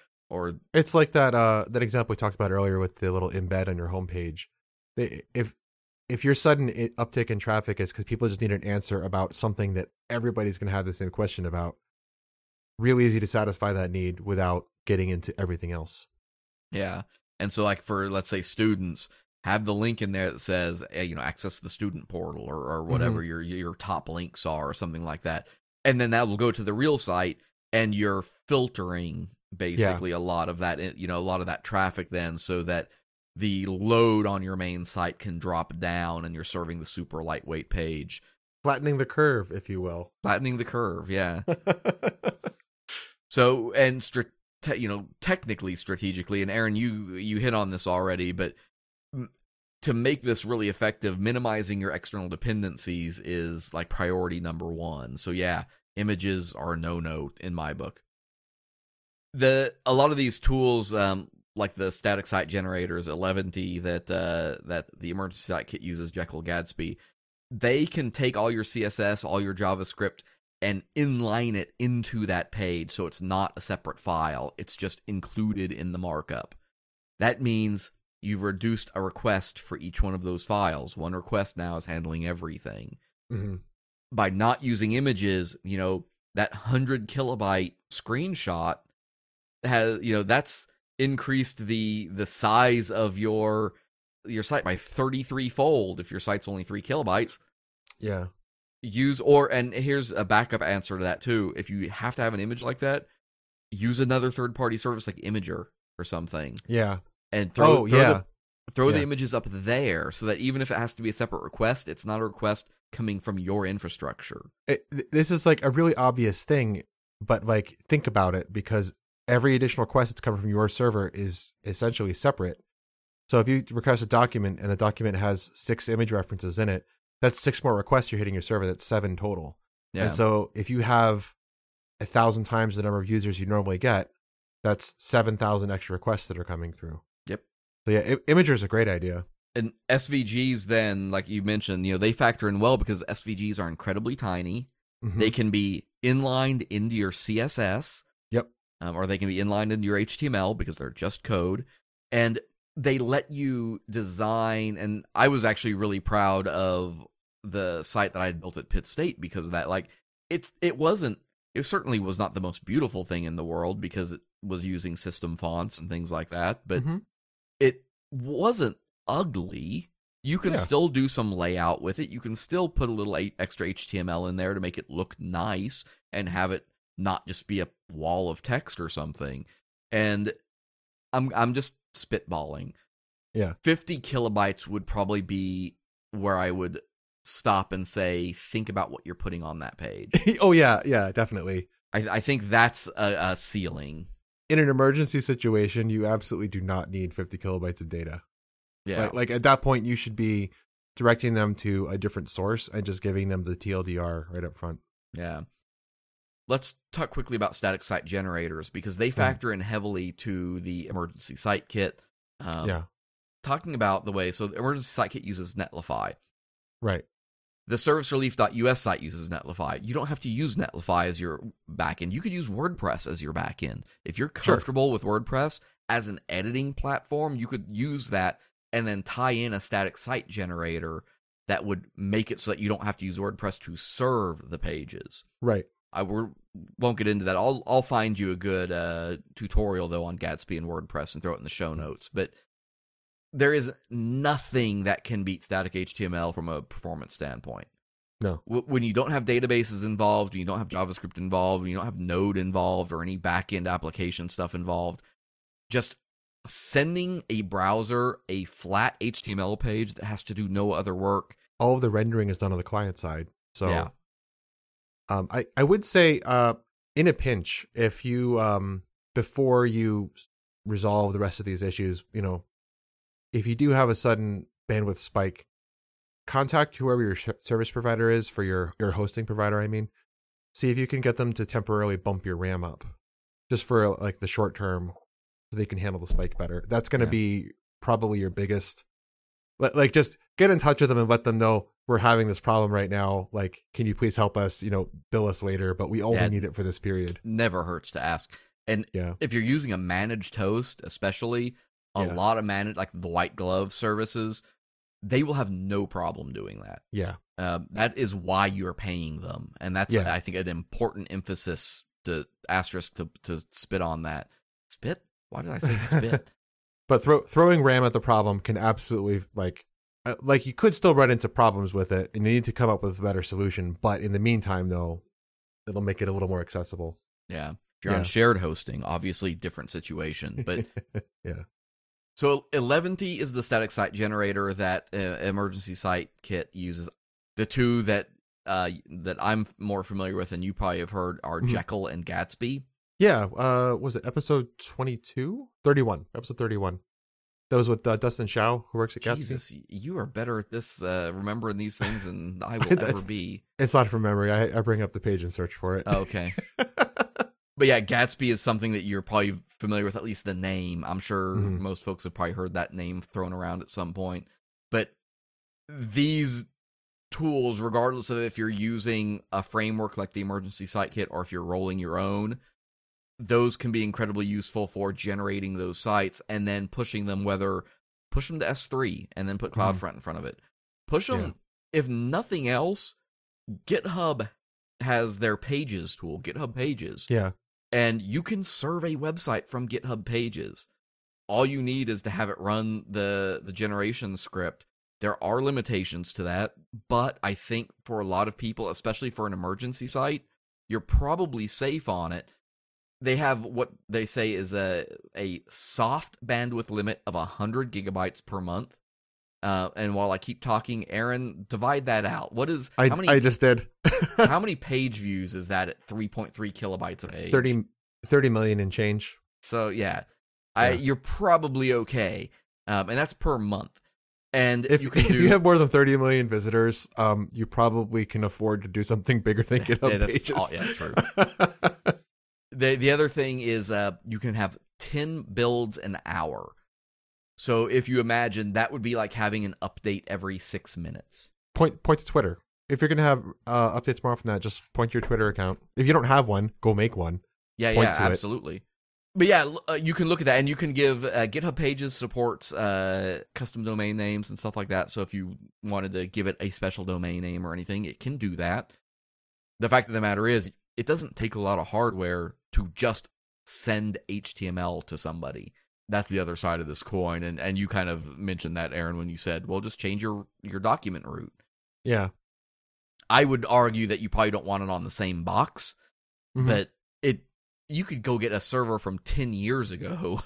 it's like that example we talked about earlier with the little embed on your homepage. If your sudden uptick in traffic is because people just need an answer about something that everybody's going to have the same question about, real easy to satisfy that need without getting into everything else. Yeah. And so like for, let's say, students, have the link in there that says, hey, you know, access the student portal or whatever your top links are or something like that. And then that will go to the real site and you're filtering basically a lot of that, you know, a lot of that traffic then so that the load on your main site can drop down and you're serving the super lightweight page. Flattening the curve, if you will. Flattening the curve. Yeah. So, and you know, technically, strategically, and Aaron, you hit on this already, but to make this really effective, minimizing your external dependencies is like priority number one. So yeah, images are no-no in my book. A lot of these tools, like the static site generators, Eleventy, that the emergency site kit uses, Jekyll, Gatsby, they can take all your CSS, all your JavaScript, and inline it into that page so it's not a separate file. It's just included in the markup. That means you've reduced a request for each one of those files. One request now is handling everything. Mm-hmm. By not using images, you know, that 100 kilobyte screenshot has, you know, that's increased the size of your site by 33-fold if your site's only 3 kilobytes. Yeah. And here's a backup answer to that too. If you have to have an image like that, use another third-party service like Imager or something. Yeah. And throw Throw the images up there so that even if it has to be a separate request, it's not a request coming from your infrastructure. This is like a really obvious thing, but like think about it, because every additional request that's coming from your server is essentially separate. So if you request a document and the document has 6 image references in it, that's 6 more requests you're hitting your server. That's 7 total. Yeah. And so if you have 1,000 times the number of users you normally get, that's 7,000 extra requests that are coming through. So yeah, Imager is a great idea. And SVGs then, like you mentioned, you know, they factor in well because SVGs are incredibly tiny. Mm-hmm. They can be inlined into your CSS. Yep. Or they can be inlined into your HTML because they're just code. And they let you design. And I was actually really proud of the site that I had built at Pitt State because of that. Like, it certainly was not the most beautiful thing in the world because it was using system fonts and things like that. But it wasn't ugly. You can still do some layout with it. You can still put a little extra HTML in there to make it look nice and have it not just be a wall of text or something. And I'm just spitballing. Yeah. 50 kilobytes would probably be where I would stop and say, think about what you're putting on that page. Oh, yeah. Yeah, definitely. I think that's a ceiling. In an emergency situation, you absolutely do not need 50 kilobytes of data. Yeah. Like at that point, you should be directing them to a different source and just giving them the TLDR right up front. Yeah. Let's talk quickly about static site generators because they factor in heavily to the emergency site kit. Talking about the way, so the emergency site kit uses Netlify. Right. The servicerelief.us site uses Netlify. You don't have to use Netlify as your backend. You could use WordPress as your backend. If you're comfortable with WordPress as an editing platform, you could use that and then tie in a static site generator that would make it so that you don't have to use WordPress to serve the pages. Right. I won't get into that. I'll find you a good tutorial, though, on Gatsby and WordPress and throw it in the show notes. But there is nothing that can beat static HTML from a performance standpoint. No. When you don't have databases involved, when you don't have JavaScript involved, when you don't have Node involved or any back-end application stuff involved, just sending a browser a flat HTML page that has to do no other work. All of the rendering is done on the client side. So yeah. I would say in a pinch, if you, before you resolve the rest of these issues, you know, if you do have a sudden bandwidth spike, contact whoever your service provider is for your hosting provider, I mean. See if you can get them to temporarily bump your RAM up just for like the short term so they can handle the spike better. That's going to be probably your biggest. Like just get in touch with them and let them know we're having this problem right now. Like, can you please help us, you know, bill us later, but we only need it for this period. Never hurts to ask. And if you're using a managed host, especially, a lot of managed, like the white glove services, they will have no problem doing that. Yeah. That is why you're paying them. And that's, I think, an important emphasis to asterisk to spit on that. Spit? Why did I say spit? But throwing RAM at the problem can absolutely, like you could still run into problems with it and you need to come up with a better solution. But in the meantime, though, it'll make it a little more accessible. Yeah. If you're on shared hosting, obviously different situation. But So Eleventy is the static site generator that emergency site kit uses. The two that I'm more familiar with and you probably have heard are Jekyll and Gatsby. Yeah, was it episode 22? 31, episode 31. That was with Dustin Shao, who works at Gatsby. Jesus, you are better at this, remembering these things than I will ever be. It's not from memory. I bring up the page and search for it. Oh, okay. But yeah, Gatsby is something that you're probably familiar with, at least the name. I'm sure most folks have probably heard that name thrown around at some point. But these tools, regardless of if you're using a framework like the Emergency Site Kit or if you're rolling your own, those can be incredibly useful for generating those sites and then pushing them, whether push them to S3 and then put CloudFront in front of it. Push them, if nothing else, GitHub has their Pages tool, GitHub Pages. Yeah. And you can serve a website from GitHub Pages. All you need is to have it run the generation script. There are limitations to that, but I think for a lot of people, especially for an emergency site, you're probably safe on it. They have what they say is a soft bandwidth limit of 100 gigabytes per month. And while I keep talking, Aaron, divide that out. What is I just did. How many page views is that at 3.3 kilobytes a page? 30 million and change. So yeah. You're probably okay. And that's per month. And if you have more than 30 million visitors, you probably can afford to do something bigger than GitHub Pages. True. The other thing is you can have 10 builds an hour. So if you imagine, that would be like having an update every 6 minutes. Point to Twitter. If you're going to have updates more often than that, just point to your Twitter account. If you don't have one, go make one. Yeah, absolutely. It. But you can look at that, and you can give GitHub Pages supports custom domain names and stuff like that. So if you wanted to give it a special domain name or anything, it can do that. The fact of the matter is, it doesn't take a lot of hardware to just send HTML to somebody. That's the other side of this coin, and you kind of mentioned that, Aaron, when you said, well, just change your document route. Yeah. I would argue that you probably don't want it on the same box, but you could go get a server from 10 years ago,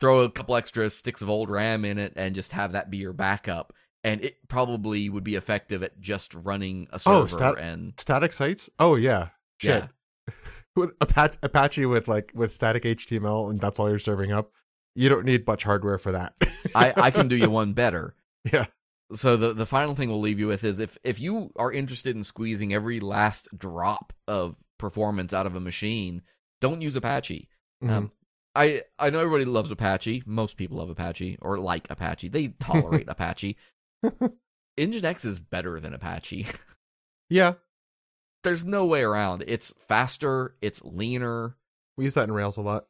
throw a couple extra sticks of old RAM in it, and just have that be your backup, and it probably would be effective at just running a server. Static sites? Oh, yeah. Shit. Yeah. With Apache with static HTML, and that's all you're serving up. You don't need much hardware for that. I can do you one better. Yeah. So the final thing we'll leave you with is if you are interested in squeezing every last drop of performance out of a machine, don't use Apache. I know everybody loves Apache. Most people love Apache or like Apache. They tolerate Apache. Nginx is better than Apache. Yeah. There's no way around. It's faster. It's leaner. We use that in Rails a lot.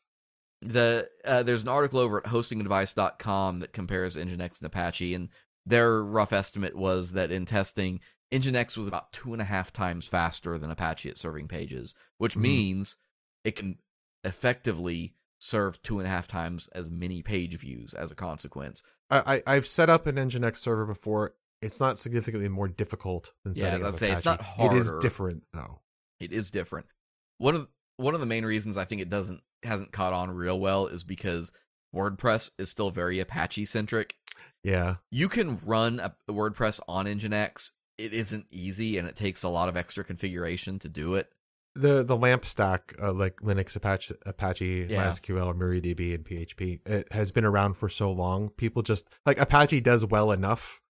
There's an article over at hostingadvice.com that compares Nginx and Apache, and their rough estimate was that in testing, Nginx was about 2.5 times faster than Apache at serving pages, which means it can effectively serve 2.5 times as many page views as a consequence. I've set up an Nginx server before. It's not significantly more difficult than setting up Apache. It's not harder. It is different, though. It is different. One of the main reasons I think it hasn't caught on real well is because WordPress is still very Apache-centric. Yeah. You can run a WordPress on Nginx. It isn't easy, and it takes a lot of extra configuration to do it. The LAMP stack, like Linux, Apache, MySQL, MariaDB, and PHP, it has been around for so long. People just... like, Apache does well enough.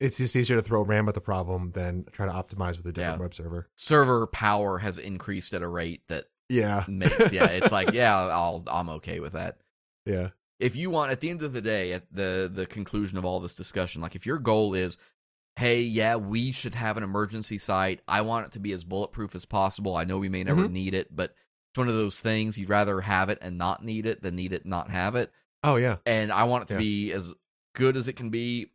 It's just easier to throw RAM at the problem than try to optimize with a different web server. Server power has increased at a rate that... yeah. It's like, I'm okay with that. Yeah. If you want, at the end of the day, at the conclusion of all this discussion, like if your goal is, hey, we should have an emergency site. I want it to be as bulletproof as possible. I know we may never need it, but it's one of those things you'd rather have it and not need it than need it and not have it. Oh, yeah. And I want it to be as good as it can be.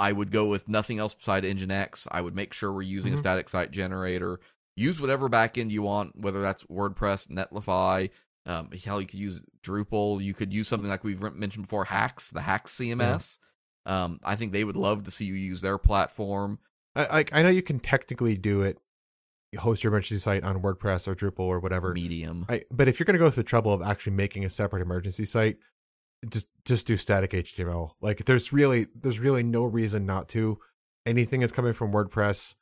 I would go with nothing else beside Nginx. I would make sure we're using a static site generator. Use whatever backend you want, whether that's WordPress, Netlify. Hell, you could use Drupal. You could use something like we've mentioned before, Hacks, the Hacks CMS. Yeah. I think they would love to see you use their platform. I know you can technically do it. You host your emergency site on WordPress or Drupal or whatever. Medium. But if you're going to go through the trouble of actually making a separate emergency site, just do static HTML. Like there's really no reason not to. Anything that's coming from WordPress.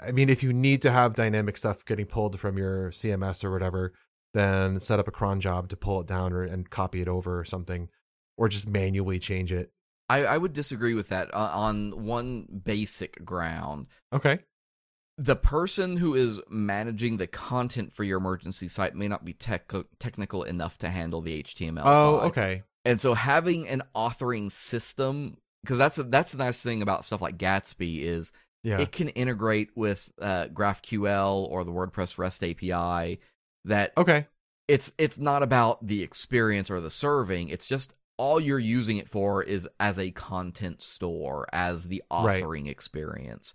I mean, if you need to have dynamic stuff getting pulled from your CMS or whatever, then set up a cron job to pull it down and copy it over or something, or just manually change it. I would disagree with that on one basic ground. Okay. The person who is managing the content for your emergency site may not be technical enough to handle the HTML side. Oh, okay. And so having an authoring system, because that's the nice thing about stuff like Gatsby is... yeah. It can integrate with GraphQL or the WordPress REST API. It's not about the experience or the serving. It's just all you're using it for is as a content store, as the authoring experience.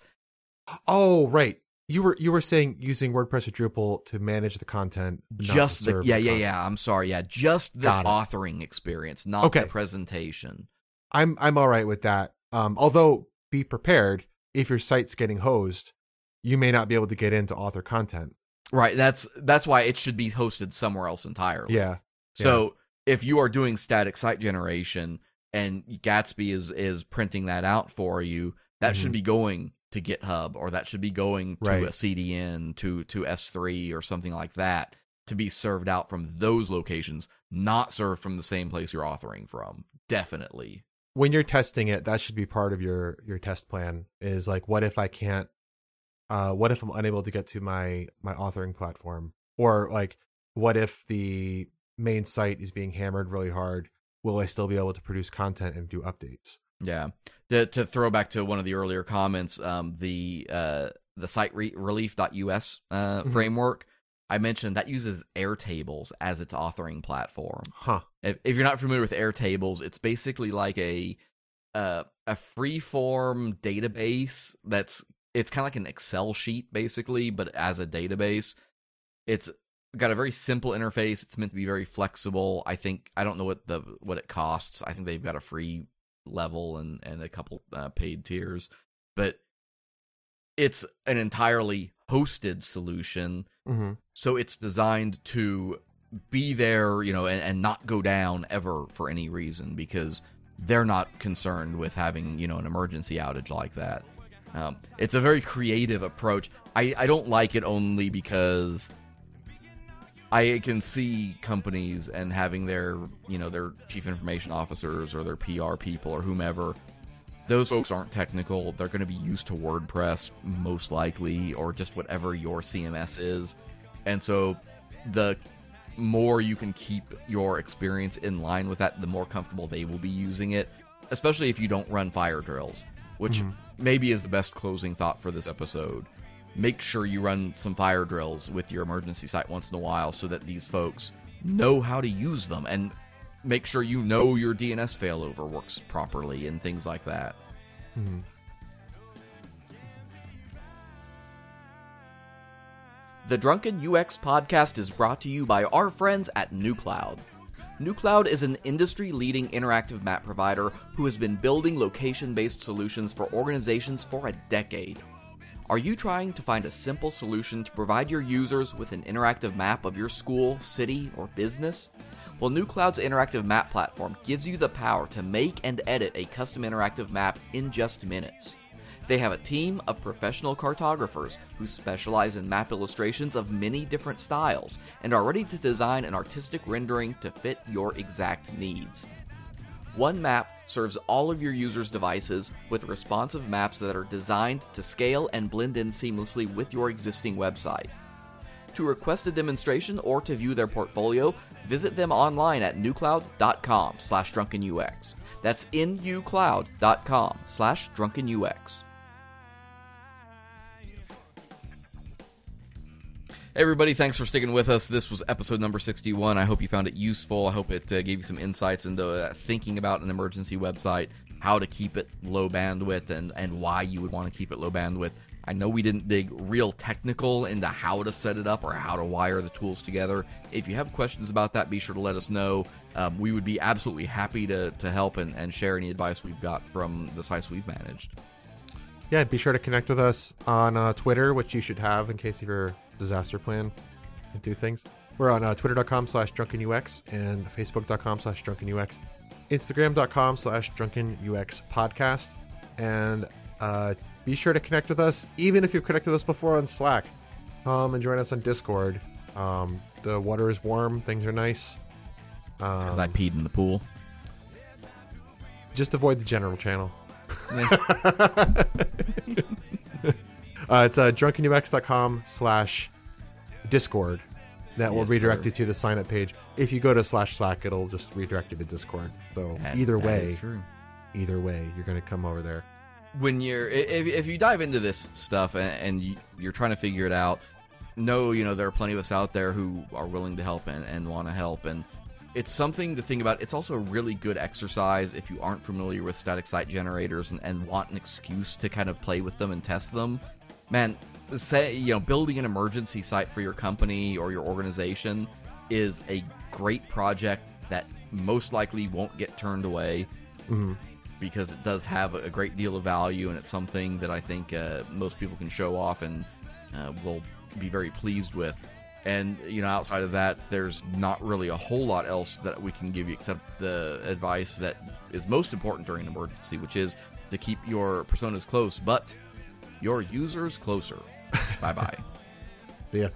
Oh, right. You were saying using WordPress or Drupal to manage the content. Just the content. I'm sorry. Yeah, just the authoring experience, not the presentation. I'm all right with that. Although be prepared. If your site's getting hosed, you may not be able to get in to author content. Right. That's why it should be hosted somewhere else entirely. Yeah. So if you are doing static site generation and Gatsby is printing that out for you, that should be going to GitHub, or that should be going to a CDN, to S3 or something like that, to be served out from those locations, not served from the same place you're authoring from. Definitely. When you're testing it, that should be part of your test plan, is like, what if I can't, what if I'm unable to get to my authoring platform? Or like, what if the main site is being hammered really hard? Will I still be able to produce content and do updates? Yeah. To throw back to one of the earlier comments, the site relief.us framework, I mentioned that uses Airtables as its authoring platform. If you're not familiar with Airtables, it's basically like a free-form database it's kind of like an Excel sheet, basically, but as a database. It's got a very simple interface. It's meant to be very flexible. I don't know what it costs. I think they've got a free level and a couple paid tiers, but it's an entirely hosted solution. So it's designed to be there, and not go down ever for any reason, because they're not concerned with having, an emergency outage like that. It's a very creative approach. I don't like it only because I can see companies and having their chief information officers or their PR people or whomever. Those folks aren't technical. They're going to be used to WordPress most likely, or just whatever your CMS is. And so the more you can keep your experience in line with that, the more comfortable they will be using it, especially if you don't run fire drills, which maybe is the best closing thought for this episode. Make sure you run some fire drills with your emergency site once in a while so that these folks know how to use them, and make sure you know your DNS failover works properly and things like that. The Drunken UX podcast is brought to you by our friends at nucloud. nucloud is an industry-leading interactive map provider who has been building location-based solutions for organizations for a decade. Are you trying to find a simple solution to provide your users with an interactive map of your school, city, or business? Well, nucloud's interactive map platform gives you the power to make and edit a custom interactive map in just minutes. They have a team of professional cartographers who specialize in map illustrations of many different styles and are ready to design an artistic rendering to fit your exact needs. One map serves all of your users' devices with responsive maps that are designed to scale and blend in seamlessly with your existing website. To request a demonstration or to view their portfolio, visit them online at nucloud.com/drunkenux. That's nucloud.com/drunkenux. Hey everybody, thanks for sticking with us. This was episode number 61. I hope you found it useful. I hope it gave you some insights into thinking about an emergency website, how to keep it low bandwidth, and why you would want to keep it low bandwidth. I know we didn't dig real technical into how to set it up or how to wire the tools together. If you have questions about that, be sure to let us know. We would be absolutely happy to help and share any advice we've got from the sites we've managed. Yeah, be sure to connect with us on Twitter, which you should have in case of your disaster plan and do things. We're on twitter.com/drunkenux and facebook.com/drunkenux, instagram.com/drunkenux podcast, and be sure to connect with us, even if you've connected with us before on Slack, and join us on Discord. The water is warm, things are nice. It's because I peed in the pool. Just avoid the general channel. It's drunkenux.com/discord. That will redirect you to the sign up page. If you go to /Slack, it'll just redirect you to Discord. So either way, you're going to come over there. When if you dive into this stuff and you're trying to figure it out, there are plenty of us out there who are willing to help and want to help, and it's something to think about. It's also a really good exercise if you aren't familiar with static site generators and want an excuse to kind of play with them and test them. Man, say, building an emergency site for your company or your organization is a great project that most likely won't get turned away. Because it does have a great deal of value, and it's something that I think most people can show off and will be very pleased with. And, you know, outside of that, there's not really a whole lot else that we can give you except the advice that is most important during an emergency, which is to keep your personas close, but your users closer. Bye-bye. Yeah.